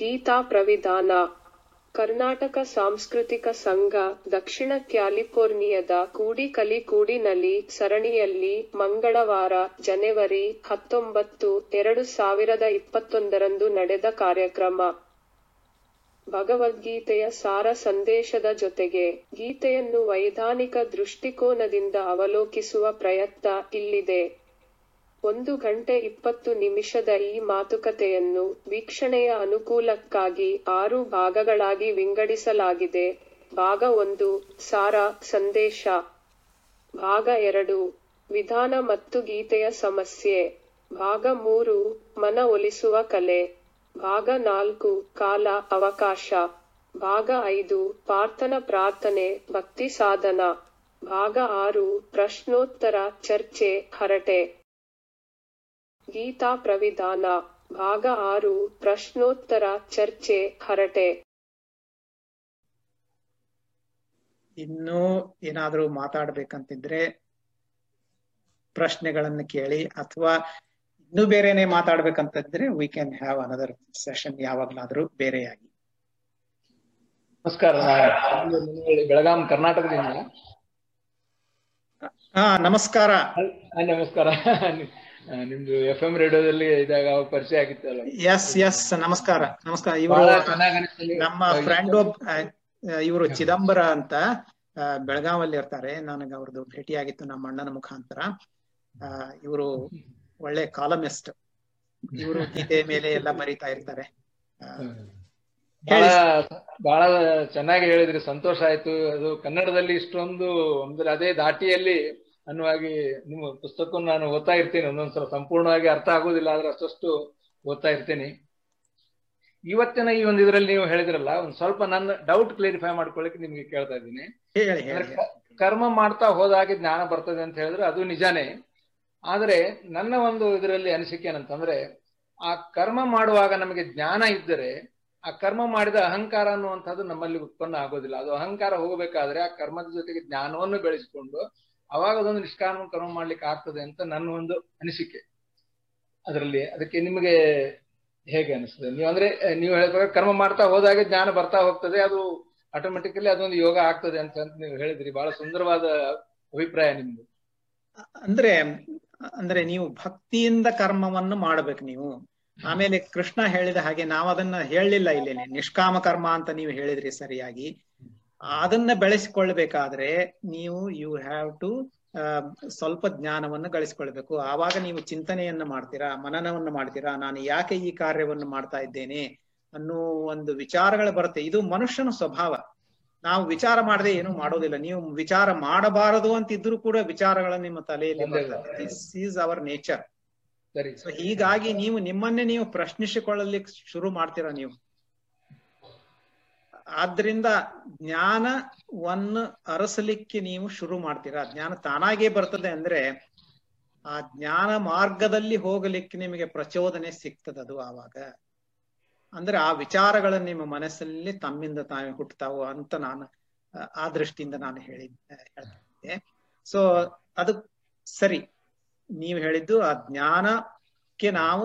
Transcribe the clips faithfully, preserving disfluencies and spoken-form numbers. ಗೀತಾ ಪ್ರವಿಧಾನ. ಕರ್ನಾಟಕ ಸಾಂಸ್ಕೃತಿಕ ಸಂಘ ದಕ್ಷಿಣ ಕ್ಯಾಲಿಫೋರ್ನಿಯಾದ ಕೂಡಿಕಲಿ ಕೂಡಿನಲ್ಲಿ ಸರಣಿಯಲ್ಲಿ ಮಂಗಳವಾರ ಜನವರಿ ಹತ್ತೊಂಬತ್ತು ಎರಡು ಸಾವಿರದ ಇಪ್ಪತ್ತೊಂದರಂದು ನಡೆದ ಕಾರ್ಯಕ್ರಮ ಭಗವದ್ಗೀತೆಯ ಸಾರ ಸಂದೇಶದ ಜೊತೆಗೆ ಗೀತೆಯನ್ನು ವೈಧಾನಿಕ ದೃಷ್ಟಿಕೋನದಿಂದ ಅವಲೋಕಿಸುವ ಪ್ರಯತ್ನ ಇಲ್ಲಿದೆ. ಒಂದು ಗಂಟೆ ಇಪ್ಪತ್ತು ನಿಮಿಷದ ಈ ಮಾತುಕತೆಯನ್ನು ವೀಕ್ಷಣೆಯ ಅನುಕೂಲಕ್ಕಾಗಿ ಆರು ಭಾಗಗಳಾಗಿ ವಿಂಗಡಿಸಲಾಗಿದೆ. ಭಾಗ ಒಂದು ಸಾರ ಸಂದೇಶ, ಭಾಗ ಎರಡು ವಿಧಾನ ಮತ್ತು ಗೀತೆಯ ಸಮಸ್ಯೆ, ಭಾಗ ಮೂರು ಮನ ಒಲಿಸುವ ಕಲೆ, ಭಾಗ ನಾಲ್ಕು ಕಾಲ ಅವಕಾಶ, ಭಾಗ ಐದು ಪ್ರಾರ್ಥನಾ ಪ್ರಾರ್ಥನೆ ಭಕ್ತಿ ಸಾಧನ, ಭಾಗ ಆರು ಪ್ರಶ್ನೋತ್ತರ ಚರ್ಚೆ ಹರಟೆ. ಗೀತಾ ಪ್ರವಿಧಾನ ಭಾಗ ಆರು ಪ್ರಶ್ನೋತ್ತರ ಚರ್ಚೆ ಹರಟೆ. ಇನ್ನೂ ಏನಾದರೂ ಮಾತಾಡ್ಬೇಕಂತಿದ್ರೆ ಪ್ರಶ್ನೆಗಳನ್ನು ಕೇಳಿ, ಅಥವಾ ಇನ್ನು ಬೇರೆನೆ ಮಾತಾಡ್ಬೇಕಂತಿದ್ರೆ we can have another session ಯಾವಾಗ್ಲಾದ್ರೂ ಬೇರೆಯಾಗಿ. ನಮಸ್ಕಾರ, ಬೆಳಗಾಂ ಕರ್ನಾಟಕದಿಂದ. ಹಾ ನಮಸ್ಕಾರ ನಮಸ್ಕಾರ ನಿಮ್ದು ಎಫ್ ಎಂ ರೇಡಿಯೋದಲ್ಲಿ ಇದಾಗ ಪರಿಚಯ ಆಗಿತ್ತಲ್ಲ. ಎಸ್ ಎಸ್ ನಮಸ್ಕಾರ ನಮಸ್ಕಾರ. ಇವರು ನಮ್ಮ ಫ್ರೆಂಡ್ ಇವರು ಚಿದಂಬರ ಅಂತ ಬೆಳಗಾವಲ್ಲಿ ಇರ್ತಾರೆ. ನನಗೆ ಅವ್ರದ್ದು ಭೇಟಿಯಾಗಿತ್ತು ನಮ್ಮ ಅಣ್ಣನ ಮುಖಾಂತರ. ಆ ಇವರು ಒಳ್ಳೆ ಕಾಲಮಿಸ್ಟ್. ಇವರು ಗೀತೆ ಮೇಲೆ ಎಲ್ಲ ಬರೀತಾ ಇರ್ತಾರೆ. ಬಹಳ ಚೆನ್ನಾಗಿ ಹೇಳಿದ್ರಿ, ಸಂತೋಷ ಆಯ್ತು. ಅದು ಕನ್ನಡದಲ್ಲಿ ಇಷ್ಟೊಂದು ಅಂದ್ರೆ ಅದೇ ದಾಟಿಯಲ್ಲಿ ಅನ್ನುವಾಗಿ ನಿಮ್ಮ ಪುಸ್ತಕವನ್ನು ನಾನು ಓದ್ತಾ ಇರ್ತೀನಿ. ಒಂದೊಂದ್ಸಲ ಸಂಪೂರ್ಣವಾಗಿ ಅರ್ಥ ಆಗೋದಿಲ್ಲ, ಆದ್ರೆ ಅಷ್ಟು ಓದ್ತಾ ಇರ್ತೀನಿ. ಇವತ್ತಿನ ಈ ಒಂದು ಇದರಲ್ಲಿ ನೀವು ಹೇಳಿದ್ರಲ್ಲ, ಒಂದ್ ಸ್ವಲ್ಪ ನನ್ನ ಡೌಟ್ ಕ್ಲಾರಿಫೈ ಮಾಡ್ಕೊಳ್ಳಿಕ್ಕೆ ನಿಮ್ಗೆ ಕೇಳ್ತಾ ಇದ್ದೀನಿ. ಕರ್ಮ ಮಾಡ್ತಾ ಹೋದಾಗೆ ಜ್ಞಾನ ಬರ್ತದೆ ಅಂತ ಹೇಳಿದ್ರೆ ಅದು ನಿಜಾನೇ. ಆದ್ರೆ ನನ್ನ ಒಂದು ಇದರಲ್ಲಿ ಅನಿಸಿಕೆ ಏನಂತಂದ್ರೆ, ಆ ಕರ್ಮ ಮಾಡುವಾಗ ನಮಗೆ ಜ್ಞಾನ ಇದ್ದರೆ ಆ ಕರ್ಮ ಮಾಡಿದ ಅಹಂಕಾರ ಅನ್ನುವಂಥದ್ದು ನಮ್ಮಲ್ಲಿ ಉತ್ಪನ್ನ ಆಗೋದಿಲ್ಲ. ಅದು ಅಹಂಕಾರ ಹೋಗಬೇಕಾದ್ರೆ ಆ ಕರ್ಮದ ಜೊತೆಗೆ ಜ್ಞಾನವನ್ನು ಬೆಳೆಸಿಕೊಂಡು ಅವಾಗ ಅದೊಂದು ನಿಷ್ಕಾಮ ಕರ್ಮ ಮಾಡ್ಲಿಕ್ಕೆ ಆಗ್ತದೆ ಅಂತ ನನ್ನ ಒಂದು ಅನಿಸಿಕೆ. ಅದರಲ್ಲಿ ಅದಕ್ಕೆ ನಿಮಗೆ ಹೇಗೆ ಅನಿಸ್ತದೆ? ನೀವು ಅಂದ್ರೆ ನೀವು ಹೇಳಿದಾಗ ಕರ್ಮ ಮಾಡ್ತಾ ಹೋದಾಗೆ ಜ್ಞಾನ ಬರ್ತಾ ಹೋಗ್ತದೆ, ಅದು ಆಟೋಮೆಟಿಕಲಿ ಅದೊಂದು ಯೋಗ ಆಗ್ತದೆ ಅಂತ ನೀವು ಹೇಳಿದ್ರಿ. ಬಹಳ ಸುಂದರವಾದ ಅಭಿಪ್ರಾಯ ನಿಮ್ದು. ಅಂದ್ರೆ ಅಂದ್ರೆ ನೀವು ಭಕ್ತಿಯಿಂದ ಕರ್ಮವನ್ನು ಮಾಡ್ಬೇಕು ನೀವು. ಆಮೇಲೆ ಕೃಷ್ಣ ಹೇಳಿದ ಹಾಗೆ ನಾವದನ್ನ ಹೇಳಲಿಲ್ಲ ಇಲ್ಲಿ, ನಿಷ್ಕಾಮ ಕರ್ಮ ಅಂತ ನೀವು ಹೇಳಿದ್ರಿ ಸರಿಯಾಗಿ. ಅದನ್ನ ಬೆಳೆಸಿಕೊಳ್ಬೇಕಾದ್ರೆ ನೀವು ಯು ಹ್ಯಾವ್ ಟು ಸ್ವಲ್ಪ ಜ್ಞಾನವನ್ನು ಗಳಿಸ್ಕೊಳ್ಬೇಕು. ಆವಾಗ ನೀವು ಚಿಂತನೆಯನ್ನು ಮಾಡ್ತೀರಾ, ಮನನವನ್ನು ಮಾಡ್ತೀರಾ. ನಾನು ಯಾಕೆ ಈ ಕಾರ್ಯವನ್ನು ಮಾಡ್ತಾ ಇದ್ದೇನೆ ಅನ್ನೋ ಒಂದು ವಿಚಾರಗಳು ಬರುತ್ತೆ. ಇದು ಮನುಷ್ಯನ ಸ್ವಭಾವ. ನಾವು ವಿಚಾರ ಮಾಡದೆ ಏನು ಮಾಡೋದಿಲ್ಲ. ನೀವು ವಿಚಾರ ಮಾಡಬಾರದು ಅಂತಿದ್ರು ಕೂಡ ವಿಚಾರಗಳ ನಿಮ್ಮ ತಲೆಯಲ್ಲಿ ಬರ್ತದೆ. This is our nature. So ಹೀಗಾಗಿ ನೀವು ನಿಮ್ಮನ್ನೇ ನೀವು ಪ್ರಶ್ನಿಸಿಕೊಳ್ಳಲಿಕ್ಕೆ ಶುರು ಮಾಡ್ತೀರಾ ನೀವು. ಆದ್ರಿಂದ ಜ್ಞಾನವನ್ನು ಅರಸಲಿಕ್ಕೆ ನೀವು ಶುರು ಮಾಡ್ತೀರಾ. ಜ್ಞಾನ ತಾನಾಗೇ ಬರ್ತದೆ. ಅಂದ್ರೆ ಆ ಜ್ಞಾನ ಮಾರ್ಗದಲ್ಲಿ ಹೋಗಲಿಕ್ಕೆ ನಿಮಗೆ ಪ್ರಚೋದನೆ ಸಿಗ್ತದದು. ಆವಾಗ ಅಂದ್ರೆ ಆ ವಿಚಾರಗಳು ನಿಮ್ಮ ಮನಸ್ಸಲ್ಲಿ ತಮ್ಮಿಂದ ತಾವೇ ಹುಟ್ಟುತ್ತಾವೋ ಅಂತ ನಾನು ಆ ದೃಷ್ಟಿಯಿಂದ ನಾನು ಹೇಳಿ ಹೇಳ್ತಿದ್ದೆ. ಸೊ ಅದು ಸರಿ ನೀವು ಹೇಳಿದ್ದು. ಆ ಜ್ಞಾನಕ್ಕೆ ನಾವು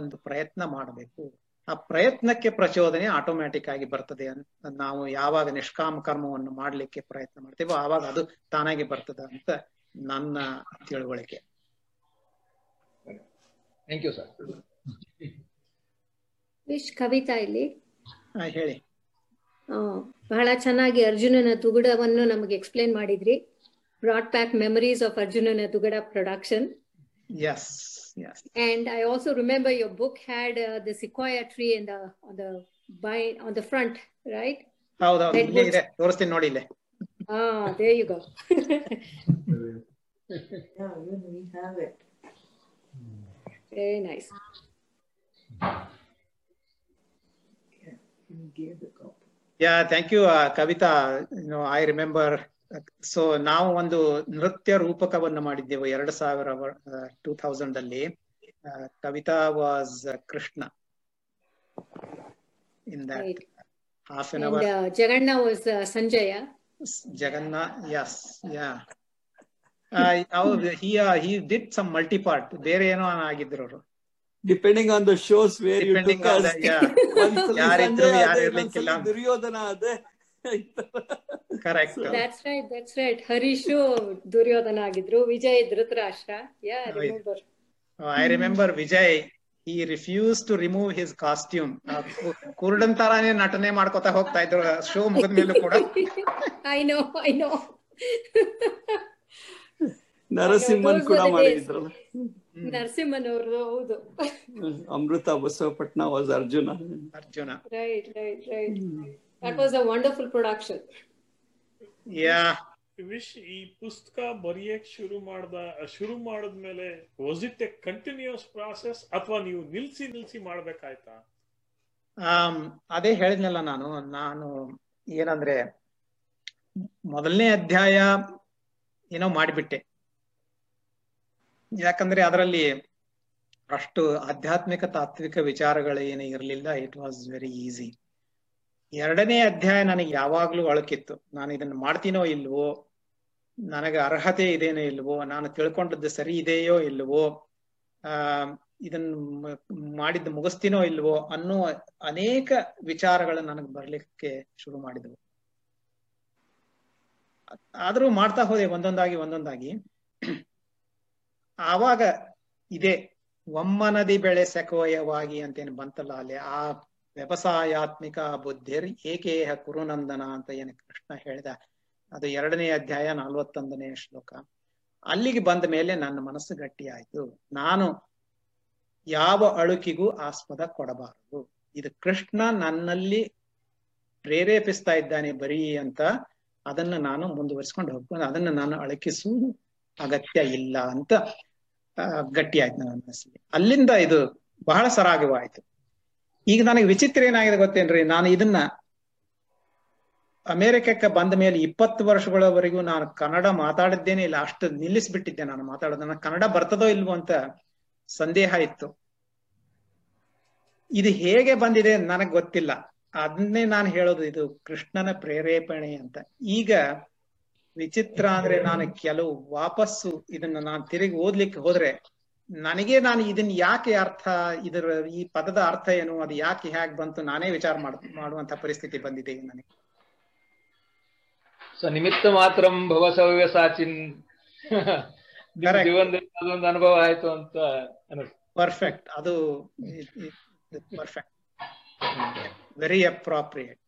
ಒಂದು ಪ್ರಯತ್ನ ಮಾಡಬೇಕು. ಆ ಪ್ರಯತ್ನಕ್ಕೆ ಪ್ರಚೋದನೆ ಆಟೋಮ್ಯಾಟಿಕ್ ಆಗಿ ಬರ್ತದೆ ಅಂತ. ನಾವು ಯಾವಾಗ ನಿಷ್ಕಾಮ ಕರ್ಮವನ್ನು ಮಾಡ್ಲಿಕ್ಕೆ ಪ್ರಯತ್ನ ಮಾಡ್ತೇವೋ ಆವಾಗ ಅದು ತಾನಾಗಿ ಬರ್ತದೆ ಅಂತ ನನ್ನ ತಿಳುವಳಿಕೆ. Thank you sir. Vish Kavita ಇಲ್ಲಿ ಹೇಳಿ. ಬಹಳ ಚೆನ್ನಾಗಿ ಅರ್ಜುನನ ತುಗುಡವನ್ನು ನಮಗೆ ಎಕ್ಸ್ಪ್ಲೇನ್ ಮಾಡಿದ್ರಿ. ಬ್ರಾಟ್ ಬ್ಯಾಕ್ ಮೆಮರೀಸ್ ಆಫ್ ಅರ್ಜುನನ ತುಗಡ production. Yes, yes. And I also remember your book had uh, the sequoia tree in the on the by on the front, right? How that is there? Torustini nodi ille. Ah, there you go. Yeah, we have it. Very nice. Yeah, you gave the copy. Yeah, thank you, uh, Kavita. You know, I remember. So ನಾವು ಒಂದು ನೃತ್ಯ ರೂಪಕವನ್ನು ಮಾಡಿದ್ದೆವು ಎರಡು ಸಾವಿರ two thousand ಅಲ್ಲಿ. Kavita was Krishna in that half an hour. Jaganna was Sanjaya. Jaganna yes yeah he did some multipart. ಬೇರೆ ಏನೋ ಆಗಿದ್ರು ಅವರು. Depending on the shows where you took us Duryodhana ಅದೇ correct that's right that's right Harish Duryodhana ಆಗಿದ್ರು, ವಿಜಯ್ ಧೃತರಾಷ್ಟ್ರ. ಯಾ I remember I remember Vijay he refused to remove his costume. Kurdan tarane natane madkota hogta idru show mugad melu kuda. I know, I know. Narasimhan kuda madidru. Narasimhan avaru haudu. Amrita Basavapatna was Arjuna. Arjuna. Right, right, right. That was a wonderful production. Yeah. Vish ಈ ಪುಸ್ತಕ ಬರೆಯಕ್ ಶುರು ಮಾಡ್ದ ಶುರು ಮಾಡಿದ್ಮೇಲೆ was it a continuous process ಅಥವಾ ನೀವು ನಿಲ್ಸಿ ನಿಲ್ಸಿ ಮಾಡ್ಬೇಕಾಯ್ತಾ? ಅದೇ ಹೇಳಿದ್ನಲ್ಲ ನಾನು ನಾನು ಏನಂದ್ರೆ ಮೊದಲನೇ ಅಧ್ಯಾಯ ಏನೋ ಮಾಡಿಬಿಟ್ಟೆ, ಯಾಕಂದ್ರೆ ಅದರಲ್ಲಿ ಅಷ್ಟು ಆಧ್ಯಾತ್ಮಿಕ ತಾತ್ವಿಕ ವಿಚಾರಗಳು ಏನು ಇರಲಿಲ್ಲ. It was very easy. ಎರಡನೇ ಅಧ್ಯಾಯ ನನಗೆ ಯಾವಾಗ್ಲೂ ಅಳಕಿತ್ತು, ನಾನು ಇದನ್ನ ಮಾಡ್ತೀನೋ ಇಲ್ವೋ, ನನಗೆ ಅರ್ಹತೆ ಇದೇನೋ ಇಲ್ವೋ, ನಾನು ತಿಳ್ಕೊಂಡದ್ದು ಸರಿ ಇದೆಯೋ ಇಲ್ವೋ, ಆ ಇದನ್ನ ಮಾಡಿದ್ದು ಮುಗಿಸ್ತೀನೋ ಇಲ್ವೋ ಅನ್ನೋ ಅನೇಕ ವಿಚಾರಗಳು ನನಗೆ ಬರ್ಲಿಕ್ಕೆ ಶುರು ಮಾಡಿದ್ವು. ಆದ್ರೂ ಮಾಡ್ತಾ ಹೋದೆ ಒಂದೊಂದಾಗಿ ಒಂದೊಂದಾಗಿ. ಆವಾಗ ಇದೇ ಒಮ್ಮನದಿ ಬೆಳೆ ಸೆಕೋಯವಾಗಿ ಅಂತೇನು ಬಂತಲ್ಲ, ಅಲ್ಲಿ ಆ ವ್ಯವಸಾಯಾತ್ಮಿಕ ಬುದ್ಧಿರ್ ಏಕೇಹ ಕುರುನಂದನ ಅಂತ ಏನು ಕೃಷ್ಣ ಹೇಳಿದ, ಅದು ಎರಡನೇ ಅಧ್ಯಾಯ ನಲ್ವತ್ತೊಂದನೇ ಶ್ಲೋಕ. ಅಲ್ಲಿಗೆ ಬಂದ ಮೇಲೆ ನನ್ನ ಮನಸ್ಸು ಗಟ್ಟಿ ಆಯ್ತು, ನಾನು ಯಾವ ಅಳುಕಿಗೂ ಆಸ್ಪದ ಕೊಡಬಾರದು. ಇದು ಕೃಷ್ಣ ನನ್ನಲ್ಲಿ ಪ್ರೇರೇಪಿಸ್ತಾ ಇದ್ದಾನೆ ಬರೀ ಅಂತ, ಅದನ್ನ ನಾನು ಮುಂದುವರಿಸ್ಕೊಂಡು ಹೋಗ್ಕೊಂಡು ಅದನ್ನ ನಾನು ಅಳಕಿಸುವುದು ಅಗತ್ಯ ಇಲ್ಲ ಅಂತ ಗಟ್ಟಿ ಆಯ್ತು ನನ್ನ ಮನಸ್ಸಲ್ಲಿ. ಅಲ್ಲಿಂದ ಇದು ಬಹಳ ಸರಾಗವಾಯ್ತು. ಈಗ ನನಗೆ ವಿಚಿತ್ರ ಏನಾಗಿದೆ ಗೊತ್ತೇನ್ರಿ, ನಾನು ಇದನ್ನ ಅಮೆರಿಕಕ್ಕೆ ಬಂದ ಮೇಲೆ ಇಪ್ಪತ್ತು ವರ್ಷಗಳವರೆಗೂ ನಾನು ಕನ್ನಡ ಮಾತಾಡಿದ್ದೇನೆ ಇಲ್ಲ, ಅಷ್ಟು ನಿಲ್ಲಿಸ್ಬಿಟ್ಟಿದ್ದೆ ನಾನು ಮಾತಾಡೋದು. ನನಗೆ ಕನ್ನಡ ಬರ್ತದೋ ಇಲ್ವೋ ಅಂತ ಸಂದೇಹ ಇತ್ತು. ಇದು ಹೇಗೆ ಬಂದಿದೆ ನನಗೆ ಗೊತ್ತಿಲ್ಲ, ಅದನ್ನೇ ನಾನು ಹೇಳೋದು ಇದು ಕೃಷ್ಣನ ಪ್ರೇರೇಪಣೆ ಅಂತ. ಈಗ ವಿಚಿತ್ರ ಅಂದ್ರೆ ನಾನು ಕೆಲವು ವಾಪಸ್ಸು ಇದನ್ನ ನಾನು ತಿರುಗಿ ಓದ್ಲಿಕ್ಕೆ ಹೋದ್ರೆ ನನಗೆ ನಾನು ಇದನ್ನ ಯಾಕೆ ಅರ್ಥ, ಇದರ ಈ ಪದದ ಅರ್ಥ ಏನು, ಅದು ಯಾಕೆ ಹೇಗೆ ಬಂತು ನಾನೇ ವಿಚಾರ ಮಾಡ ಮಾಡುವಂತ ಪರಿಸ್ಥಿತಿ ಬಂದಿದೆ ನನಗೆ. ಸೊ ನಿಮಿತ್ತ ಮಾತ್ರಂ ಭವ ಸವ್ಯ ಸಾಚಿನ್ ಅದೊಂದು ಅನುಭವ ಆಯ್ತು ಅಂತ ಅನಿಸ್ತು. ಪರ್ಫೆಕ್ಟ್, ಅದು ಪರ್ಫೆಕ್ಟ್, ವೆರಿ ಅಪ್ರಾಪ್ರಿಯೇಟ್.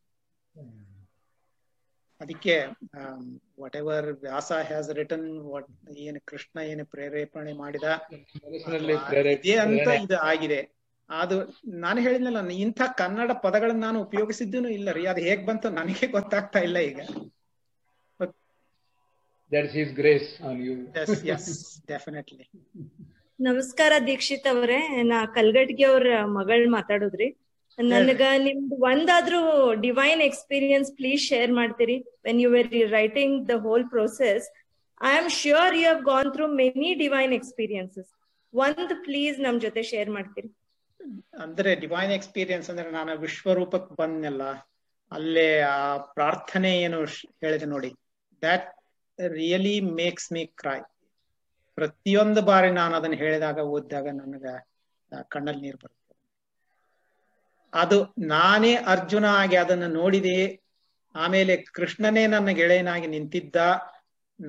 ಅದಕ್ಕೆ whatever Vyasa has written, what ಏನು ಕೃಷ್ಣ ಏನು ಪ್ರೇರೇಪಣೆ ಮಾಡಿದ ಅಂತ ಇದು ಆಗಿದೆ. ಅದು ನಾನು ಹೇಳಿದ್ನಲ್ಲ, ಇಂಥ ಕನ್ನಡ ಪದಗಳನ್ನ ನಾನು ಉಪಯೋಗಿಸಿದ್ದೂ ಇಲ್ಲ ರೀ, ಅದು ಹೇಗ್ ಬಂತು ನನಗೆ ಗೊತ್ತಾಗ್ತಾ ಇಲ್ಲ ಈಗ. ನಮಸ್ಕಾರ ದೀಕ್ಷಿತ್ ಅವರೇ, ನಾ ಕಲ್ಗಟ್ಟಿ ಅವ್ರ ಮಗಳು ಮಾತಾಡೋದ್ರಿ. ನನ್ಗ ನಿಮ್ದು ಒಂದಾದ್ರೂ ಡಿವೈನ್ ಎಕ್ಸ್ಪೀರಿಯನ್ಸ್ ಪ್ಲೀಸ್ ಶೇರ್ ಮಾಡ್ತೀರಿ. When you were writing the whole process, I am sure you have gone through many divine experiences. ಒಂದು ಪ್ಲೀಸ್ ನಮ್ ಜೊತೆ ಶೇರ್ ಮಾಡ್ತೀರಿ ಅಂದ್ರೆ. ಡಿವೈನ್ ಎಕ್ಸ್ಪೀರಿಯನ್ಸ್ ಅಂದ್ರೆ ನಾನು ವಿಶ್ವರೂಪಕ್ಕೆ ಬಂದ್ನಲ್ಲ, ಅಲ್ಲೇ ಆ ಪ್ರಾರ್ಥನೆ ಏನು ಹೇಳಿದೆ ನೋಡಿ, that really makes me cry. ಪ್ರತಿಯೊಂದು ಬಾರಿ ನಾನು ಅದನ್ನ ಹೇಳಿದಾಗ ಓದಿದಾಗ ನನಗ ಕಣ್ಣಲ್ಲಿ ನೀರು ಬರುತ್ತೆ. ಅದು ನಾನೇ ಅರ್ಜುನ ಆಗಿ ಅದನ್ನು ನೋಡಿದೆ, ಆಮೇಲೆ ಕೃಷ್ಣನೇ ನನ್ನ ಗೆಳೆಯನಾಗಿ ನಿಂತಿದ್ದ,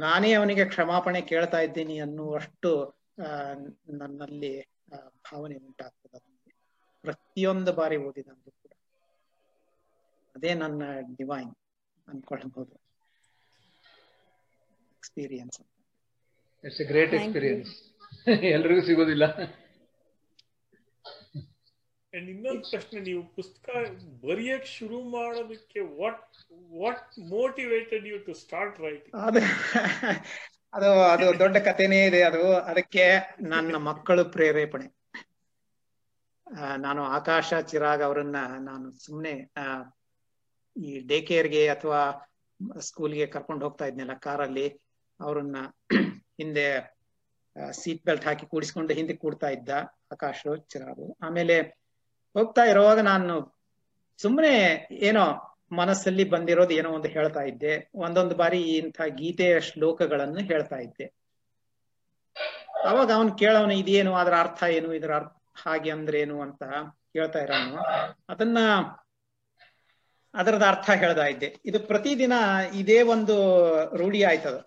ನಾನೇ ಅವನಿಗೆ ಕ್ಷಮಾಪಣೆ ಕೇಳ್ತಾ ಇದ್ದೀನಿ ಅನ್ನುವಷ್ಟು ನನ್ನಲ್ಲಿ ಭಾವನೆ ಉಂಟಾಗ್ತದೆ ಪ್ರತಿಯೊಂದು ಬಾರಿ ಓದಿದಂದು ಕೂಡ. ಅದೇ ನನ್ನ ಡಿವೈನ್ ಅನ್ಕೊಳ್ಬಹುದು experience. It's a great experience, ಎಲ್ರಿಗೂ ಸಿಗೋದಿಲ್ಲ. ಅಂಡ್ ಇನ್ನೊಂದು ಪ್ರಶ್ನೆ, ನೀವು ಪುಸ್ತಕ ಬರೆಯಕ್ ಶುರು ಮಾಡೋದಕ್ಕೆ what what motivated you to start writing? ಅದು ಅದು ಅದು ದೊಡ್ಡ ಕಥೆನೇ ಇದೆ ಅದು. ಅದಕ್ಕೆ ನನ್ನ ಮಕ್ಕಳು ಪ್ರೇರೇಪಣೆ. ನಾನು ಆಕಾಶ ಚಿರಾಗ್ ಅವರನ್ನ ನಾನು ಸುಮ್ಮನೆ ಈ ಡೇ ಕೇರ್ಗೆ ಅಥವಾ ಸ್ಕೂಲ್ಗೆ ಕರ್ಕೊಂಡು ಹೋಗ್ತಾ ಇದ್ನಲ್ಲ ಕಾರಲ್ಲಿ, ಅವ್ರನ್ನ ಹಿಂದೆ ಸೀಟ್ ಬೆಲ್ಟ್ ಹಾಕಿ ಕೂಡಿಸ್ಕೊಂಡು ಹಿಂದೆ ಕೂಡ್ತಾ ಇದ್ದ ಆಕಾಶ ಚಿರಾಗ್. ಆಮೇಲೆ ಹೋಗ್ತಾ ಇರುವಾಗ ನಾನು ಸುಮ್ಮನೆ ಏನೋ ಮನಸ್ಸಲ್ಲಿ ಬಂದಿರೋದು ಏನೋ ಒಂದು ಹೇಳ್ತಾ ಇದ್ದೆ. ಒಂದೊಂದು ಬಾರಿ ಇಂಥ ಗೀತೆಯ ಶ್ಲೋಕಗಳನ್ನು ಹೇಳ್ತಾ ಇದ್ದೆ. ಅವಾಗ ಅವನು ಕೇಳವನು, ಇದೇನು, ಅದರ ಅರ್ಥ ಏನು, ಇದರ ಅರ್ಥ ಹಾಗೆ ಅಂದ್ರೇನು ಅಂತ ಹೇಳ್ತಾ ಇರೋನು, ಅದನ್ನ ಅದರದ ಅರ್ಥ ಹೇಳ್ತಾ ಇದ್ದೆ. ಇದು ಪ್ರತಿದಿನ ಇದೇ ಒಂದು ರೂಢಿ ಆಯ್ತದ.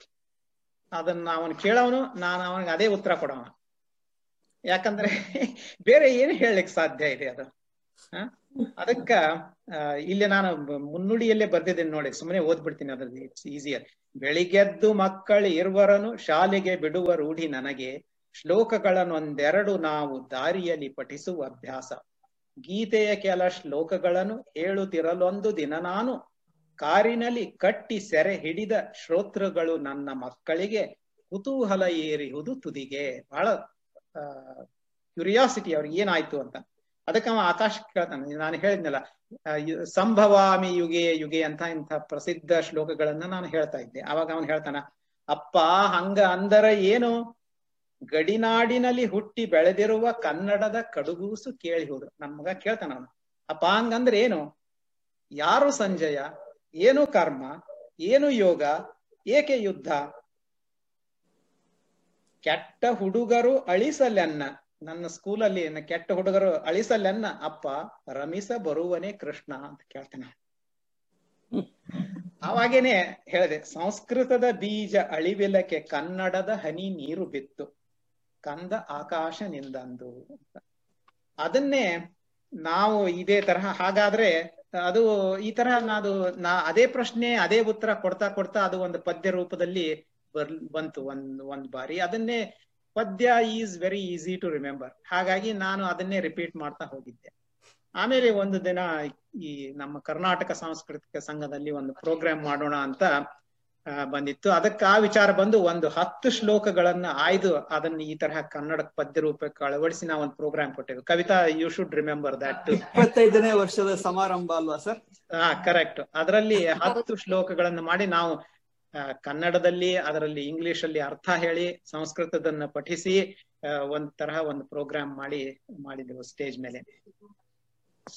ಅದನ್ನ ಅವನು ಕೇಳವನು, ನಾನು ಅವನಿಗೆ ಅದೇ ಉತ್ತರ ಕೊಡೋನು. ಯಾಕಂದ್ರೆ ಬೇರೆ ಏನು ಹೇಳಲಿಕ್ಕೆ ಸಾಧ್ಯ ಇದೆ ಅದು. ಹ ಅದಕ್ಕ ಅಹ್ ಇಲ್ಲಿ ನಾನು ಮುನ್ನುಡಿಯಲ್ಲೇ ಬರ್ದಿದ್ದೇನೆ ನೋಡಿ, ಸುಮ್ಮನೆ ಓದ್ಬಿಡ್ತೀನಿ ಅದ್ರಲ್ಲಿ, ಇಟ್ಸ್ ಈಸಿಯರ್. ಬೆಳಿಗ್ಗೆದ್ದು ಮಕ್ಕಳು ಇರುವರನು ಶಾಲೆಗೆ ಬಿಡುವ ರೂಢಿ ನನಗೆ, ಶ್ಲೋಕಗಳನ್ನೊಂದೆರಡು ನಾವು ದಾರಿಯಲ್ಲಿ ಪಠಿಸುವ ಅಭ್ಯಾಸ. ಗೀತೆಯ ಕೆಲ ಶ್ಲೋಕಗಳನ್ನು ಹೇಳುತ್ತಿರಲೊಂದು ದಿನ ನಾನು, ಕಾರಿನಲ್ಲಿ ಕಟ್ಟಿ ಸೆರೆ ಹಿಡಿದ ಶ್ರೋತೃಗಳು ನನ್ನ ಮಕ್ಕಳಿಗೆ ಕುತೂಹಲ ಏರಿಹುದು ತುದಿಗೆ. ಬಹಳ ಕ್ಯೂರಿಯಾಸಿಟಿ ಅವ್ರಿಗೆ ಏನಾಯ್ತು ಅಂತ. ಅದಕ್ಕೆ ಅವ ಆಕಾಶಕ್ಕೆ ಕೇಳ್ತಾನೆ, ನಾನು ಹೇಳಿದ್ನಲ್ಲ ಸಂಭವಾಮಿ ಯುಗೆ ಯುಗೆ ಅಂತ, ಇಂಥ ಪ್ರಸಿದ್ಧ ಶ್ಲೋಕಗಳನ್ನ ನಾನು ಹೇಳ್ತಾ ಇದ್ದೆ. ಅವಾಗ ಅವನು ಹೇಳ್ತಾನ, ಅಪ್ಪ ಹಂಗ ಅಂದರ ಏನು? ಗಡಿನಾಡಿನಲ್ಲಿ ಹುಟ್ಟಿ ಬೆಳೆದಿರುವ ಕನ್ನಡದ ಕಡುಗೂಸು ಕೇಳಿಹುದು. ನನ್ ಮಗ ಕೇಳ್ತಾನ ಅವನು, ಅಪ್ಪ ಹಂಗಂದ್ರೆ ಏನು? ಯಾರು ಸಂಜಯ, ಏನು ಕರ್ಮ, ಏನು ಯೋಗ, ಏಕೆ ಯುದ್ಧ? ಕೆಟ್ಟ ಹುಡುಗರು ಅಳಿಸಲೆನ್ನ ನನ್ನ ಸ್ಕೂಲಲ್ಲಿ ಕೆಟ್ಟ ಹುಡುಗರು ಅಳಿಸಲೆನ್ನ ಅಪ್ಪ, ರಮಿಸ ಬರುವನೇ ಕೃಷ್ಣ ಅಂತ ಕೇಳ್ತಾನೆ. ಅವಾಗೇನೆ ಹೇಳಿದೆ, ಸಂಸ್ಕೃತದ ಬೀಜ ಅಳಿವಿಲಕ್ಕೆ ಕನ್ನಡದ ಹನಿ ನೀರು ಬಿತ್ತು, ಕಂದ ಆಕಾಶ ನಿಂದಂದು. ಅದನ್ನೇ ನಾವು ಇದೇ ತರಹ. ಹಾಗಾದ್ರೆ ಅದು ಈ ತರಹ ನಾದು ನಾ ಅದೇ ಪ್ರಶ್ನೆ ಅದೇ ಉತ್ತರ ಕೊಡ್ತಾ ಕೊಡ್ತಾ ಅದು ಒಂದು ಪದ್ಯ ರೂಪದಲ್ಲಿ ಬರ್ ಬಂತು ಒಂದ್ ಒಂದ್ ಬಾರಿ. ಅದನ್ನೇ ಪದ್ಯ is very easy to remember, ಹಾಗಾಗಿ ನಾನು ಅದನ್ನೇ ರಿಪೀಟ್ ಮಾಡ್ತಾ ಹೋಗಿದ್ದೆ. ಆಮೇಲೆ ಒಂದು ದಿನ ಈ ನಮ್ಮ ಕರ್ನಾಟಕ ಸಾಂಸ್ಕೃತಿಕ ಸಂಘದಲ್ಲಿ ಒಂದು ಪ್ರೋಗ್ರಾಮ್ ಮಾಡೋಣ ಅಂತ ಬಂದಿತ್ತು. ಅದಕ್ಕೆ ಆ ವಿಚಾರ ಬಂದು ಒಂದು ಹತ್ತು ಶ್ಲೋಕಗಳನ್ನ ಆಯ್ದು ಅದನ್ನ ಈ ತರಹ ಕನ್ನಡ ಪದ್ಯ ರೂಪಕ್ಕೆ ಅಳವಡಿಸಿ ನಾವು ಒಂದು ಪ್ರೋಗ್ರಾಮ್ ಕೊಟ್ಟೆವು. Kavita, you should remember that. ಇಪ್ಪತ್ತೈದನೇ ವರ್ಷದ ಸಮಾರಂಭ ಅಲ್ವಾ ಸರ್? ಹಾ, ಕರೆಕ್ಟ್. ಅದರಲ್ಲಿ ಹತ್ತು ಶ್ಲೋಕಗಳನ್ನು ಮಾಡಿ ನಾವು ಕನ್ನಡದಲ್ಲಿ, ಅದರಲ್ಲಿ ಇಂಗ್ಲಿಷಲ್ಲಿ ಅರ್ಥ ಹೇಳಿ, ಸಂಸ್ಕೃತದನ್ನ ಪಠಿಸಿ ಒಂದ್ ತರಹ ಒಂದು ಪ್ರೋಗ್ರಾಮ್ ಮಾಡಿ ಮಾಡಿದೆವು ಸ್ಟೇಜ್ ಮೇಲೆ.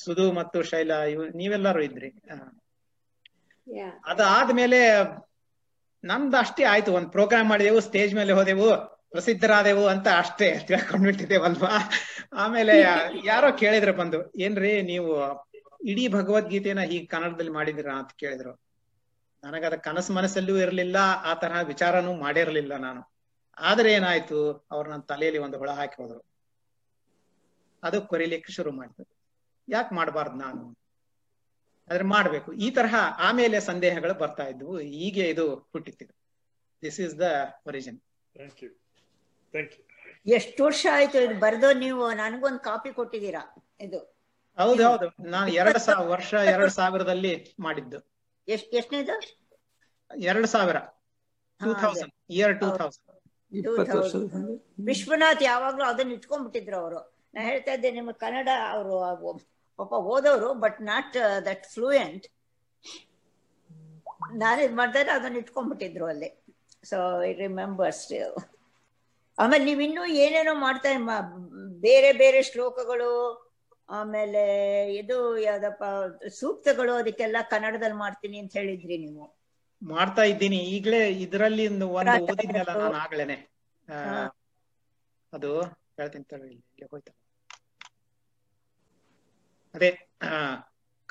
ಸುಧು ಮತ್ತು ಶೈಲಾ ಇವ್ ನೀವೆಲ್ಲರೂ ಇದ್ರಿ. ಅದಾದ್ಮೇಲೆ ನಮ್ದು ಅಷ್ಟೇ ಆಯ್ತು, ಒಂದ್ ಪ್ರೋಗ್ರಾಮ್ ಮಾಡಿದೆವು, ಸ್ಟೇಜ್ ಮೇಲೆ ಹೋದೆವು, ಪ್ರಸಿದ್ಧರಾದೆವು ಅಂತ ಅಷ್ಟೇ ತಿಳ್ಕೊಂಡ್ಬಿಟ್ಟಿದ್ದೇವಲ್ವಾ. ಆಮೇಲೆ ಯಾರೋ ಕೇಳಿದ್ರು ಬಂದು, ಏನ್ರಿ ನೀವು ಇಡೀ ಭಗವದ್ಗೀತೆನ ಹೀಗ್ ಕನ್ನಡದಲ್ಲಿ ಮಾಡಿದಿರಾ ಅಂತ ಕೇಳಿದ್ರು. ನನಗದ ಕನಸು ಮನಸ್ಸಲ್ಲೂ ಇರ್ಲಿಲ್ಲ, ಆ ತರಹ ವಿಚಾರನೂ ಮಾಡಿರ್ಲಿಲ್ಲ ನಾನು. ಆದ್ರೆ ಏನಾಯ್ತು, ಅವ್ರು ನನ್ನ ತಲೆಯಲ್ಲಿ ಒಂದು ಹೊಳ ಹಾಕಿ ಹೋದ್ರು. ಅದು ಕೊರಿಲಿಕ್ಕೆ ಶುರು ಮಾಡಿದ್ರು, ಯಾಕೆ ಮಾಡಬಾರ್ದು ನಾನು, ಆದ್ರೆ ಮಾಡ್ಬೇಕು ಈ ತರಹ. ಆಮೇಲೆ ಸಂದೇಹಗಳು ಬರ್ತಾ ಇದ್ವು. ಹೀಗೆ ಇದು ಹುಟ್ಟಿತ್ತು. This is the origin. ಎಷ್ಟು ವರ್ಷ ಆಯ್ತು ಇದು ಬರೆದು? ನೀವು ನನಗೊಂದು ಕಾಪಿ ಕೊಟ್ಟಿದ್ದೀರಾ ಇದು? ಹೌದೌದು, ನಾನು ಎರಡು ಸಾವಿರ ವರ್ಷ ಎರಡ್ ಸಾವಿರದಲ್ಲಿ ಮಾಡಿದ್ದು. ಎಷ್ಟ್ ಎಷ್ಟನೇದು? ಎರಡ್ ಸಾವಿರ ವಿಶ್ವನಾಥ್ ಯಾವಾಗ್ಲೂ ಅದನ್ನ ಇಟ್ಕೊಂಡ್ಬಿಟ್ಟಿದ್ರು ಅವರು. ನಾ ಹೇಳ್ತಾ ಇದ್ದೆ ನಿಮ್ಮ ಕನ್ನಡ ಅವರು ಪಾಪ ಓದೋರು, ಬಟ್ ನಾಟ್ ದಟ್ ಫ್ಲೂಯೆಂಟ್. ನಾನು ಇದ್ ಮಾಡ್ತಾ ಇದ್ರೆ ಅದನ್ನ ಇಟ್ಕೊಂಡ್ಬಿಟ್ಟಿದ್ರು ಅಲ್ಲಿ. So I remembers. ಆಮೇಲೆ ನೀವ್ ಇನ್ನೂ ಏನೇನೋ ಮಾಡ್ತಾ ಬೇರೆ ಬೇರೆ ಶ್ಲೋಕಗಳು, ಆಮೇಲೆ ಇದು ಯಾವ್ದಪ್ಪ ಸೂಕ್ತಗಳು, ಅದಕ್ಕೆಲ್ಲ ಕನ್ನಡದಲ್ಲಿ ಮಾಡ್ತೀನಿ ಅಂತ ಹೇಳಿದ್ರಿ ನೀವು. ಮಾಡ್ತಾ ಇದ್ದೀನಿ ಈಗ್ಲೇ. ಇದರಲ್ಲಿ ಆಗ್ಲೇನೆ ಅದು ಹೇಳ್ತೀನಿ, ಅದೇ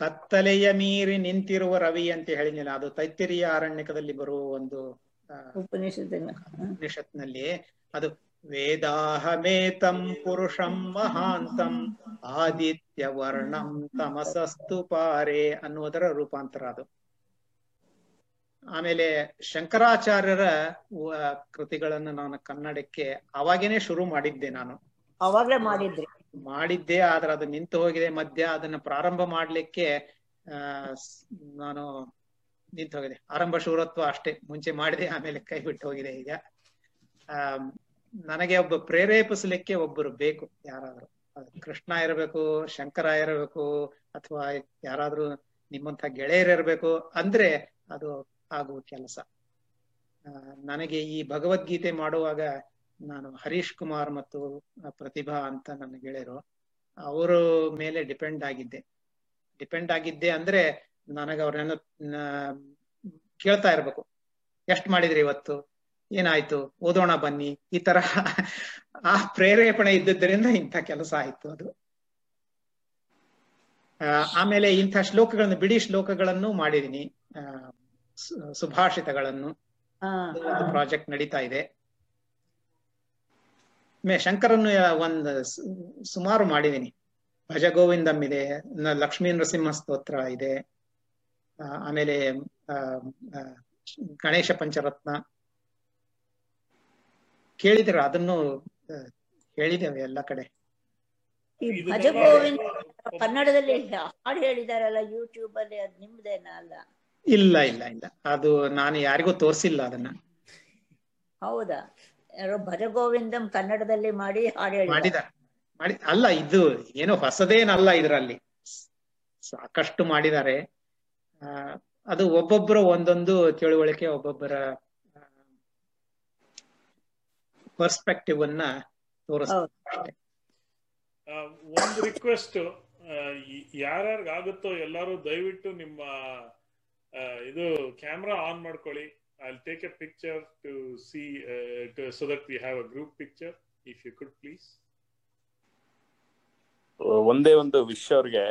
ಕತ್ತಲೆಯ ಮೀರಿ ನಿಂತಿರುವ ರವಿ ಅಂತ ಹೇಳಿದ್ನಲ್ಲ, ಅದು ತೈತ್ತಿರೀಯ ಅರಣ್ಯಕದಲ್ಲಿ ಬರುವ ಒಂದು ಉಪನಿಷತ್ತಿನ ಉಪನಿಷತ್ನಲ್ಲಿ ಅದು ವೇದಾಹಮೇತಂ ಪುರುಷಂ ಮಹಾಂತಂ ಆದಿತ್ಯವರ್ಣಂ ತಮಸಸ್ತು ಪಾರೇ ಅನ್ನುವುದರ ರೂಪಾಂತರ ಅದು. ಆಮೇಲೆ ಶಂಕರಾಚಾರ್ಯರ ಕೃತಿಗಳನ್ನು ನಾನು ಕನ್ನಡಕ್ಕೆ ಅವಾಗೇನೆ ಶುರು ಮಾಡಿದ್ದೆ. ನಾನು ಅವಾಗಲೇ ಮಾಡಿದ್ದೆ ಮಾಡಿದ್ದೆ ಆದ್ರೆ ಅದು ನಿಂತು ಹೋಗಿದೆ ಮಧ್ಯ. ಅದನ್ನ ಪ್ರಾರಂಭ ಮಾಡ್ಲಿಕ್ಕೆ ಆ ನಾನು ನಿಂತು ಹೋಗಿದೆ. ಆರಂಭ ಶೂರತ್ವ ಅಷ್ಟೇ ಮುಂಚೆ ಮಾಡಿದೆ, ಆಮೇಲೆ ಕೈ ಬಿಟ್ಟು ಹೋಗಿದೆ. ಈಗ ಆ ನನಗೆ ಒಬ್ಬ ಪ್ರೇರೇಪಿಸ್ಲಿಕ್ಕೆ ಒಬ್ಬರು ಬೇಕು ಯಾರಾದ್ರೂ. ಕೃಷ್ಣ ಇರಬೇಕು, ಶಂಕರ ಇರಬೇಕು, ಅಥವಾ ಯಾರಾದ್ರೂ ನಿಮ್ಮಂತ ಗೆಳೆಯರು ಇರಬೇಕು. ಅಂದ್ರೆ ಅದು ಆಗುವ ಕೆಲಸ. ನನಗೆ ಈ ಭಗವದ್ಗೀತೆ ಮಾಡುವಾಗ ನಾನು ಹರೀಶ್ ಕುಮಾರ್ ಮತ್ತು ಪ್ರತಿಭಾ ಅಂತ ನನ್ನ ಗೆಳೆಯರು, ಅವರ ಮೇಲೆ ಡಿಪೆಂಡ್ ಆಗಿದ್ದೆ. ಡಿಪೆಂಡ್ ಆಗಿದ್ದೆ ಅಂದ್ರೆ ನನಗ ಅವ್ರನ್ನ ಕೇಳ್ತಾ ಇರ್ಬೇಕು, ಎಷ್ಟ್ ಮಾಡಿದ್ರಿ ಇವತ್ತು, ಏನಾಯ್ತು, ಓದೋಣ ಬನ್ನಿ, ಈ ತರ ಆ ಪ್ರೇರೇಪಣೆ ಇದ್ದುದರಿಂದ ಇಂಥ ಕೆಲಸ ಆಯ್ತು ಅದು. ಆಮೇಲೆ ಇಂಥ ಶ್ಲೋಕಗಳನ್ನು, ಬಿಡಿ ಶ್ಲೋಕಗಳನ್ನು ಮಾಡಿದೀನಿ, ಆ ಸುಭಾಷಿತಗಳನ್ನು ಪ್ರಾಜೆಕ್ಟ್ ನಡೀತಾ ಇದೆ. ಶಂಕರನ್ನು ಒಂದ್ ಸುಮಾರು ಮಾಡಿದೀನಿ, ಭಜ ಗೋವಿಂದಂ ಇದೆ, ಲಕ್ಷ್ಮೀ ನರಸಿಂಹ ಸ್ತೋತ್ರ ಇದೆ, ಆಮೇಲೆ ಗಣೇಶ ಪಂಚರತ್ನ ಕೇಳಿದಿರ, ಅದನ್ನು ಹೇಳಿದ್ದೇವೆ ಎಲ್ಲ ಕಡೆ. ಈ ಭಜ ಗೋವಿಂದ ಕನ್ನಡದಲ್ಲಿ ಹಾಡು ಹೇಳಿದಾರಲ್ಲ ಯೂಟ್ಯೂಬ್ ಅಲ್ಲಿ, ಅದು ನಿಮ್ದೇನಾ? ಅಲ್ಲ ಇಲ್ಲ ಇಲ್ಲ ಇಲ್ಲ, ಅದು ನಾನು ಯಾರಿಗೂ ತೋರಿಸಿಲ್ಲ ಅದನ್ನ. ಹೌದಾ? ಯಾರೋ ಭಜ ಗೋವಿಂದಂ ಕನ್ನಡದಲ್ಲಿ ಮಾಡಿ ಹಾಡು ಹೇಳಿದ್ದಾರೆ. ಅಲ್ಲ, ಇದು ಏನೋ ಹೊಸದೇನಲ್ಲ, ಇದರಲ್ಲಿ ಸಾಕಷ್ಟು ಮಾಡಿದ್ದಾರೆ. ಆ ಅದು ಒಬ್ಬೊಬ್ಬರ ಒಂದೊಂದು ತಿಳುವಳಿಕೆ, ಒಬ್ಬೊಬ್ಬರ ಪರ್ಸ್ಪೆಕ್ಟಿವ್ ಅನ್ನ ತೋರಿಸ್ತಾರೆ. ಒಂದು ರಿಕ್ವೆಸ್ಟ್, ಯಾರ್ಯಾರಿಗಾಗುತ್ತೋ ಎಲ್ಲರೂ ದಯವಿಟ್ಟು ನಿಮ್ಮ ಇದು ಕ್ಯಾಮ್ರಾ ಆನ್ ಮಾಡ್ಕೊಳ್ಳಿ. I'll take a picture to see uh, to, so that we have a group picture, if you could please. ಒಂದೇ ಒಂದು ವಿಶ್ ಅವರಿಗೆ,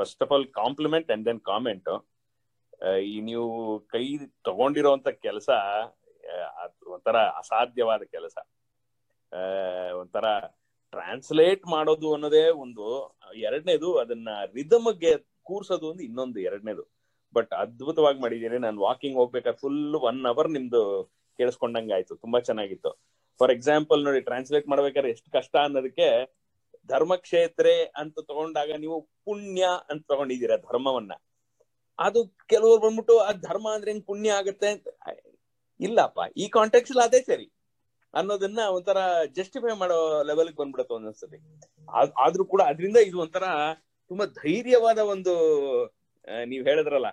first of all compliment and then comment. ಈ ನೀವು ಕೈ ತಗೊಂಡಿರೋಂತ ಕೆಲಸ ಒಂಥರ ಅಸಾಧ್ಯವಾದ ಕೆಲಸ. ಒಂಥರ ಟ್ರಾನ್ಸ್ಲೇಟ್ ಮಾಡೋದು ಅನ್ನೋದೇ ಒಂದು, ಎರಡನೇದು ಅದನ್ನ ರಿದಮ್ಗೆ ಕೂರ್ಸೋದು ಒಂದು, ಇನ್ನೊಂದು ಎರಡನೇದು. ಬಟ್ ಅದ್ಭುತವಾಗಿ ಮಾಡಿದೀರಿ. ನಾನು ವಾಕಿಂಗ್ ಹೋಗ್ಬೇಕಾದ್ರೆ ಫುಲ್ ಒನ್ ಅವರ್ ನಿಮ್ದು ಕೇಳಿಸ್ಕೊಂಡಂಗೆ ಆಯ್ತು, ತುಂಬಾ ಚೆನ್ನಾಗಿತ್ತು. ಫಾರ್ ಎಕ್ಸಾಂಪಲ್ ನೋಡಿ, ಟ್ರಾನ್ಸ್ಲೇಟ್ ಮಾಡ್ಬೇಕಾದ್ರೆ ಎಷ್ಟು ಕಷ್ಟ ಅನ್ನೋದಕ್ಕೆ ಧರ್ಮಕ್ಷೇತ್ರ ಅಂತ ತಗೊಂಡಾಗ ನೀವು ಪುಣ್ಯ ಅಂತ ತಗೊಂಡಿದ್ದೀರಾ ಧರ್ಮವನ್ನ. ಅದು ಕೆಲವರು ಬಂದ್ಬಿಟ್ಟು ಆ ಧರ್ಮ ಅಂದ್ರೆ ಹೆಂಗ್ ಪುಣ್ಯ ಆಗುತ್ತೆ ಅಂತ, ಇಲ್ಲಪ್ಪ ಈ ಕಾಂಟೆಕ್ಸ್ ಅದೇ ಸರಿ ಅನ್ನೋದನ್ನ ಒಂಥರ ಜಸ್ಟಿಫೈ ಮಾಡೋ ಲೆವೆಲ್ಗೆ ಬಂದ್ಬಿಡತ್ತೆ ಒಂದೊಂದ್ಸತಿ. ಆದ್ರೂ ಕೂಡ ಅದರಿಂದ ಇದು ಒಂಥರ ತುಂಬಾ ಧೈರ್ಯವಾದ ಒಂದು, ನೀವ್ ಹೇಳಿದ್ರಲ್ಲ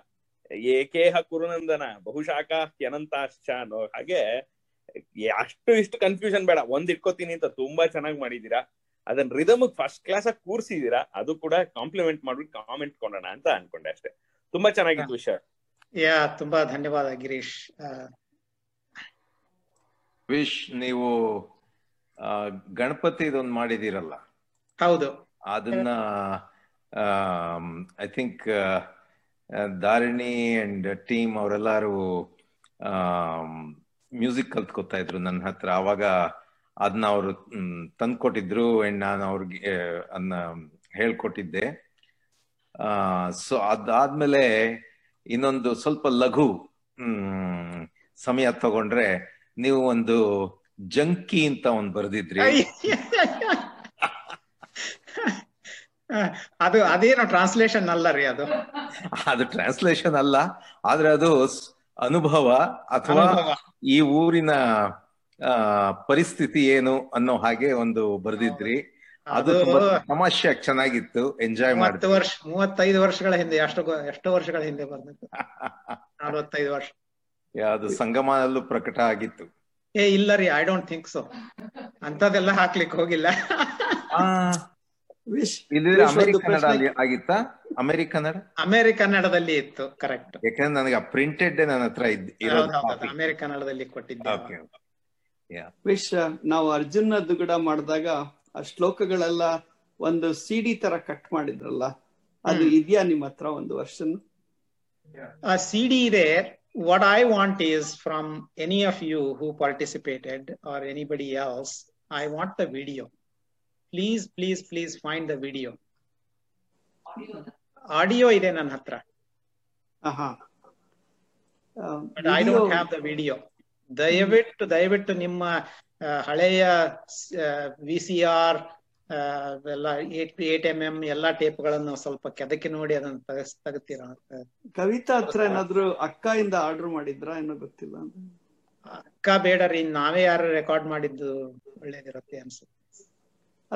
ಏಕೇಹ ಕುರುನಂದನ ಬಹುಶಾಖ ಅನಂತಾಶ್ಚ ಅನ್ನೋ ಹಾಗೆ, ಅಷ್ಟು ಇಷ್ಟು ಕನ್ಫ್ಯೂಷನ್ ಬೇಡ, ಒಂದ್ ಇಟ್ಕೋತೀನಿ ಅಂತ ತುಂಬಾ ಚೆನ್ನಾಗಿ ಮಾಡಿದೀರಾ. ಅದನ್ನ ರಿದಮ್ ಫಸ್ಟ್ ಕ್ಲಾಸ್ ಆಗಿ ಕೂರ್ಸಿದೀರಾ, ಅದು ಕೂಡ ಕಾಂಪ್ಲಿಮೆಂಟ್ ಮಾಡ್ಬಿಟ್ಟು ಕಾಮೆಂಟ್ ಕೊಡೋಣ ಅಂತ ಅನ್ಕೊಂಡೆ ಅಷ್ಟೇ. ತುಂಬಾ ಚೆನ್ನಾಗಿತ್ತು ವಿಷಯ. ಯಾ, ತುಂಬಾ ಧನ್ಯವಾದ ಗಿರೀಶ್. ವಿಶ್, ನೀವು ಗಣಪತಿ ಇದೊಂದು ಮಾಡಿದೀರಲ್ಲ? ಹೌದು. ಅದನ್ನ I think Dharini and team ಅವರೆಲ್ಲರೂ ಮ್ಯೂಸಿಕ್ ಕಲ್ತ್ಕೊತಾ ಇದ್ರು ನನ್ನ ಹತ್ರ. ಅವಾಗ ಅದನ್ನ ಅವರು ತಂದ್ಕೊಟ್ಟಿದ್ರು ಅಂಡ್ ನಾನು ಅವ್ರಿಗೆ ಅದನ್ನ ಹೇಳ್ಕೊಟ್ಟಿದ್ದೆ. ಸೊ ಅದಾದ್ಮೇಲೆ ಇನ್ನೊಂದು ಸ್ವಲ್ಪ ಲಘು ಸಮಯ ತಗೊಂಡ್ರೆ ನೀವು ಒಂದು ಜಂಕಿ ಅಂತ ಒಂದು ಬರ್ದಿದ್ರಿ. ಅದು ಅದೇನೋ ಟ್ರಾನ್ಸ್ಲೇಷನ್ ಅಲ್ಲ ರೀ, ಅದು ಅದು ಟ್ರಾನ್ಸ್ಲೇಷನ್ ಅಲ್ಲ, ಆದ್ರೆ ಅದು ಅನುಭವ ಅಥವಾ ಈ ಊರಿನ ಪರಿಸ್ಥಿತಿ ಏನು ಅನ್ನೋ ಹಾಗೆ ಒಂದು ಬರ್ದಿದ್ರಿ. ಅದು ತಮಾಷೆ ಚೆನ್ನಾಗಿತ್ತು, ಎಂಜಾಯ್ ಮಾಡಿ. ವರ್ಷ ಮೂವತ್ತೈದು ವರ್ಷಗಳ ಹಿಂದೆ, ಅಷ್ಟು ಎಷ್ಟೋ ವರ್ಷಗಳ ಹಿಂದೆ ಬರ್ದಿತ್ತು, ನಲವತ್ತೈದು ವರ್ಷ. ಅದು ಸಂಗಮದಲ್ಲೂ ಪ್ರಕಟ ಆಗಿತ್ತು. ಏ ಇಲ್ಲ ರೀ, ಐ ಡೋಂಟ್ ಥಿಂಕ್ ಸೊ, ಅಂತದೆಲ್ಲ ಹಾಕ್ಲಿಕ್ಕೆ ಹೋಗಿಲ್ಲ. ಆಗಿತ್ತಾ? ಅಮೇರಿ ಕನ್ನಡ ಅಮೇರಿ ಕನ್ನಡದಲ್ಲಿ ಇತ್ತು, ಕರೆಕ್ಟ್. ಯಾಕಂದ್ರೆ ನನಗೆ ಆ ಪ್ರಿಂಟೆಡ್ ನನ್ನ ಹತ್ರ ಇದ್ದು ಅಮೇರಿ ಕನ್ನಡದಲ್ಲಿ ಕೊಟ್ಟಿದ್ದೆ. ವಿಶ್, ನಾವು ಅರ್ಜುನದ್ದು ಕೂಡ ಮಾಡಿದಾಗ ಆ ಶ್ಲೋಕಗಳೆಲ್ಲ ಒಂದು ಸಿಡಿ ತರ ಕಟ್ ಮಾಡಿದ್ರಲ್ಲ, ಅದು ಇದೆಯಾ ನಿಮ್ಮ ಹತ್ರ? ಒಂದು ವರ್ಷನ್ ಆ ಸಿಡಿ ಇದೆ. What I want is, from any of you who participated or anybody else, I want the video. Please, please, please find the video. Audio, audio ide nan hatra. Aha. But video. I don't have the video. Dayavittu, dayavittu nimma haleya V C R, ಎಲ್ಲಾ eight M M ಎಲ್ಲಾ tape ಗಳನ್ನು ಸ್ವಲ್ಪ ಕೆದಕಿ ನೋಡಿ ಅದನ್ನ ತಗಸ್ ತಗತೀರಾ? ಕವಿತಾ ಹತ್ರ ಏನಾದ್ರು ಅಕ್ಕ ಇಂದ ಆರ್ಡರ್ ಮಾಡಿದ್ರಾ ಏನೋ ಗೊತ್ತಿಲ್ಲ. ಅಕ್ಕ ಬೇಡ ರೀ, ನಾವೇ ಯಾರು ರೆಕಾರ್ಡ್ ಮಾಡಿದ್ದು ಒಳ್ಳೇದಿರುತ್ತೆ ಅನ್ಸುತ್ತೆ.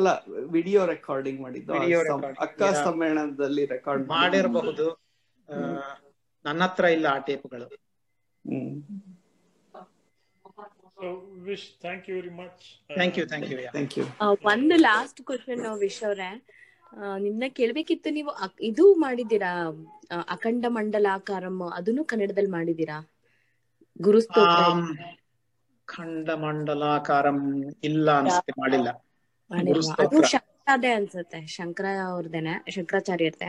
ಅಲ್ಲ, ವಿಡಿಯೋ ರೆಕಾರ್ಡಿಂಗ್ ಮಾಡಿದ್ದು ಅಕ್ಕ ಸಮ್ಮೇಳನದಲ್ಲಿ ರೆಕಾರ್ಡ್ ಮಾಡಿರಬಹುದು. ನನ್ನ ಹತ್ರ ಇಲ್ಲ ಆ ಟೇಪ್ಗಳು. ಒಂದು ಲಾಸ್ಟ್ ಕ್ವಶನ್ ವಿಶ್ ಅವ್ರೆ, ನಿಮ್ನ ಕೇಳ್ಬೇಕಿತ್ತು. ನೀವು ಇದು ಮಾಡಿದೀರಾ ಅಖಂಡ ಮಂಡಲಾಕಾರ, ಅದನ್ನು ಕನ್ನಡದಲ್ಲಿ ಮಾಡಿದೀರಾ? ಗುರುಸ್ತೋತ್ರ ಅಖಂಡ ಮಂಡಲಾಕಾರಂ ಇಲ್ಲ ಅನ್ಸುತ್ತೆ, ಮಾಡಿಲ್ಲ. ಅದೇ ಅನ್ಸುತ್ತೆ ಶಂಕರ ಅವ್ರದೇನೆ, ಶಂಕರಾಚಾರ್ಯತೆ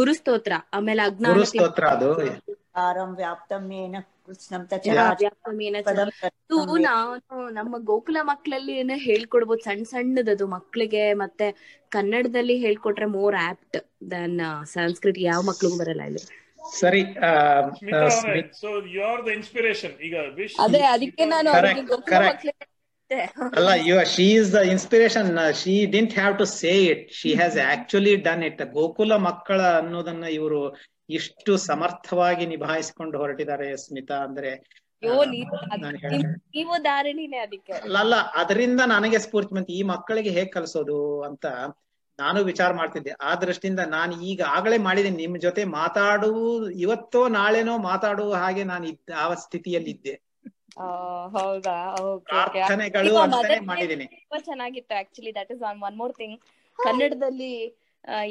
ಗುರುಸ್ತೋತ್ರ. ಆಮೇಲೆ ಅಜ್ಞಾನಸ್ತೋತ್ರ ಅದು ನಾನು ನಮ್ಮ ಗೋಕುಲ ಮಕ್ಕಳಲ್ಲಿ ಹೇಳ್ಕೊಡ್ಬೋದು ಸಣ್ಣ ಸಣ್ಣದದು ಮಕ್ಳಿಗೆ. ಮತ್ತೆ ಕನ್ನಡದಲ್ಲಿ ಹೇಳ್ಕೊಟ್ರೆ ಮೋರ್ ಆಪ್ಟ್ ದನ್ ಸಂಸ್ಕೃತಿ, ಯಾವ ಮಕ್ಳಿಗೂ ಬರಲ್ಲ ಇಲ್ಲಿ. ಸರಿ ಅದೇ ಅದಕ್ಕೆ ನಾನು ಅಲ್ಲ, you she is the inspiration. She didn't have to say it. She has actually done it. Gokula ಮಕ್ಕಳ ಅನ್ನೋದನ್ನ ಇವರು ಇಷ್ಟು ಸಮರ್ಥವಾಗಿ ನಿಭಾಯಿಸಿಕೊಂಡು ಹೊರಟಿದ್ದಾರೆ ಸ್ಮಿತಾ. ಅಂದ್ರೆ ಅಲ್ಲ, ಅದರಿಂದ ನನಗೆ ಸ್ಫೂರ್ತಿ ಬಂತು, ಈ ಮಕ್ಕಳಿಗೆ ಹೇಗ್ ಕಲಿಸೋದು ಅಂತ ನಾನು ವಿಚಾರ ಮಾಡ್ತಿದ್ದೆ. ಆ ದೃಷ್ಟಿಯಿಂದ ನಾನು ಈಗ ಆಗಲೇ ಮಾಡಿದ್ದೀನಿ, ನಿಮ್ ಜೊತೆ ಮಾತಾಡುವ ಇವತ್ತೋ ನಾಳೆನೋ ಮಾತಾಡುವ ಹಾಗೆ ನಾನು ಇದ್ದ ಆ ಸ್ಥಿತಿಯಲ್ಲಿ ಇದ್ದೆ. ಕನ್ನಡದಲ್ಲಿ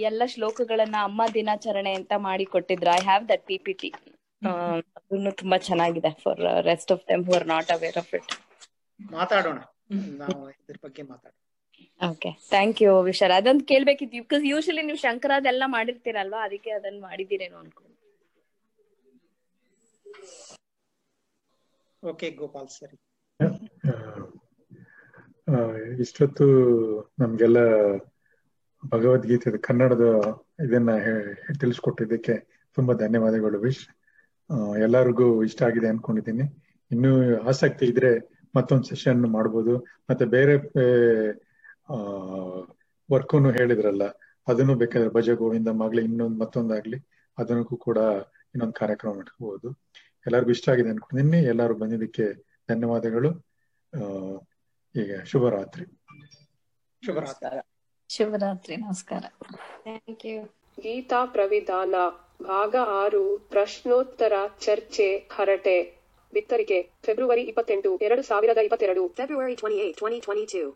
ಎಲ್ಲ ಶ್ಲೋಕಗಳನ್ನ ಅಮ್ಮ ದಿನಾಚರಣೆ ಅಂತ ಮಾಡಿ ಕೊಟ್ಟಿದ್ರು. ಐ ಹ್ಯಾವ್ ದಟ್ ಪಿಪಿಟಿ, ಅದನ್ನು ತುಂಬಾ ಚೆನ್ನಾಗಿದೆ for rest of them who are not aware of it. ಮಾತಾಡೋಣ ನಾವು ಇದರ ಬಗ್ಗೆ ಮಾತಾಡೋಣ. Okay, thank you Vishal. ಅದೊಂದು ಕೇಳ್ಬೇಕಿತ್ತು, ಬಿಕಾಸ್ ಯೂಶಲಿ ನೀವು ಶಂಕರದೆಲ್ಲ ಮಾಡಿರ್ತೀರಲ್ವಾ, ಅದಕ್ಕೆ ಅದನ್ನ ಮಾಡಿದಿರೇನೋ ಅನ್ಕೊಂಡು. ಓಕೆ ಗೋಪಾಲ್ ಸರಿ, ಇಷ್ಟೊತ್ತು ನಮ್ಗೆಲ್ಲ ಭಗವದ್ಗೀತೆ ಕನ್ನಡದ ಇದನ್ನ ತಿಳಿಸ್ಕೊಟ್ಟಿದ್ದಕ್ಕೆ ತುಂಬಾ ಧನ್ಯವಾದಗಳು ವಿಶ್. ಎಲ್ಲರಿಗೂ ಇಷ್ಟ ಆಗಿದೆ ಅನ್ಕೊಂಡಿದ್ದೀನಿ. ಇನ್ನೂ ಆಸಕ್ತಿ ಇದ್ರೆ ಮತ್ತೊಂದು ಸೆಷನ್ ಮಾಡ್ಬೋದು. ಮತ್ತೆ ಬೇರೆ ವರ್ಕೂನು ಹೇಳಿದ್ರಲ್ಲ, ಅದನ್ನು ಬೇಕಾದ್ರೆ ಭಜ ಗೋವಿಂದಮ್ಮಾಗ್ಲಿ ಇನ್ನೊಂದು ಮತ್ತೊಂದಾಗ್ಲಿ ಅದನ್ನೂ ಕೂಡ ಇನ್ನೊಂದು ಕಾರ್ಯಕ್ರಮ ಮಾಡ್ಕೋಬಹುದು. ಎಲ್ಲರಿಗೂ ಇಷ್ಟ ಆಗಿದೆ ಅನ್ಕೊಂಡಿದ್ದೀನಿ. ಎಲ್ಲರೂ ಬಂದಿದ್ದಕ್ಕೆ ಧನ್ಯವಾದಗಳು. ಈಗ ಶುಭರಾತ್ರಿ. ಶುಭರಾತ್ರಿ. ಶಿವರಾತ್ರಿ ನಮಸ್ಕಾರ. Thank you. ಗೀತಾ ಪ್ರವಿಧಾನ ಭಾಗ ಆರು, ಪ್ರಶ್ನೋತ್ತರ ಚರ್ಚೆ ಹರಟೆ. ಬಿತ್ತರಿಕೆ ಫೆಬ್ರವರಿ ಇಪ್ಪತ್ತೆಂಟು ಎರಡು ಸಾವಿರದ ಇಪ್ಪತ್ತೆರಡು. February twenty eight twenty twenty to.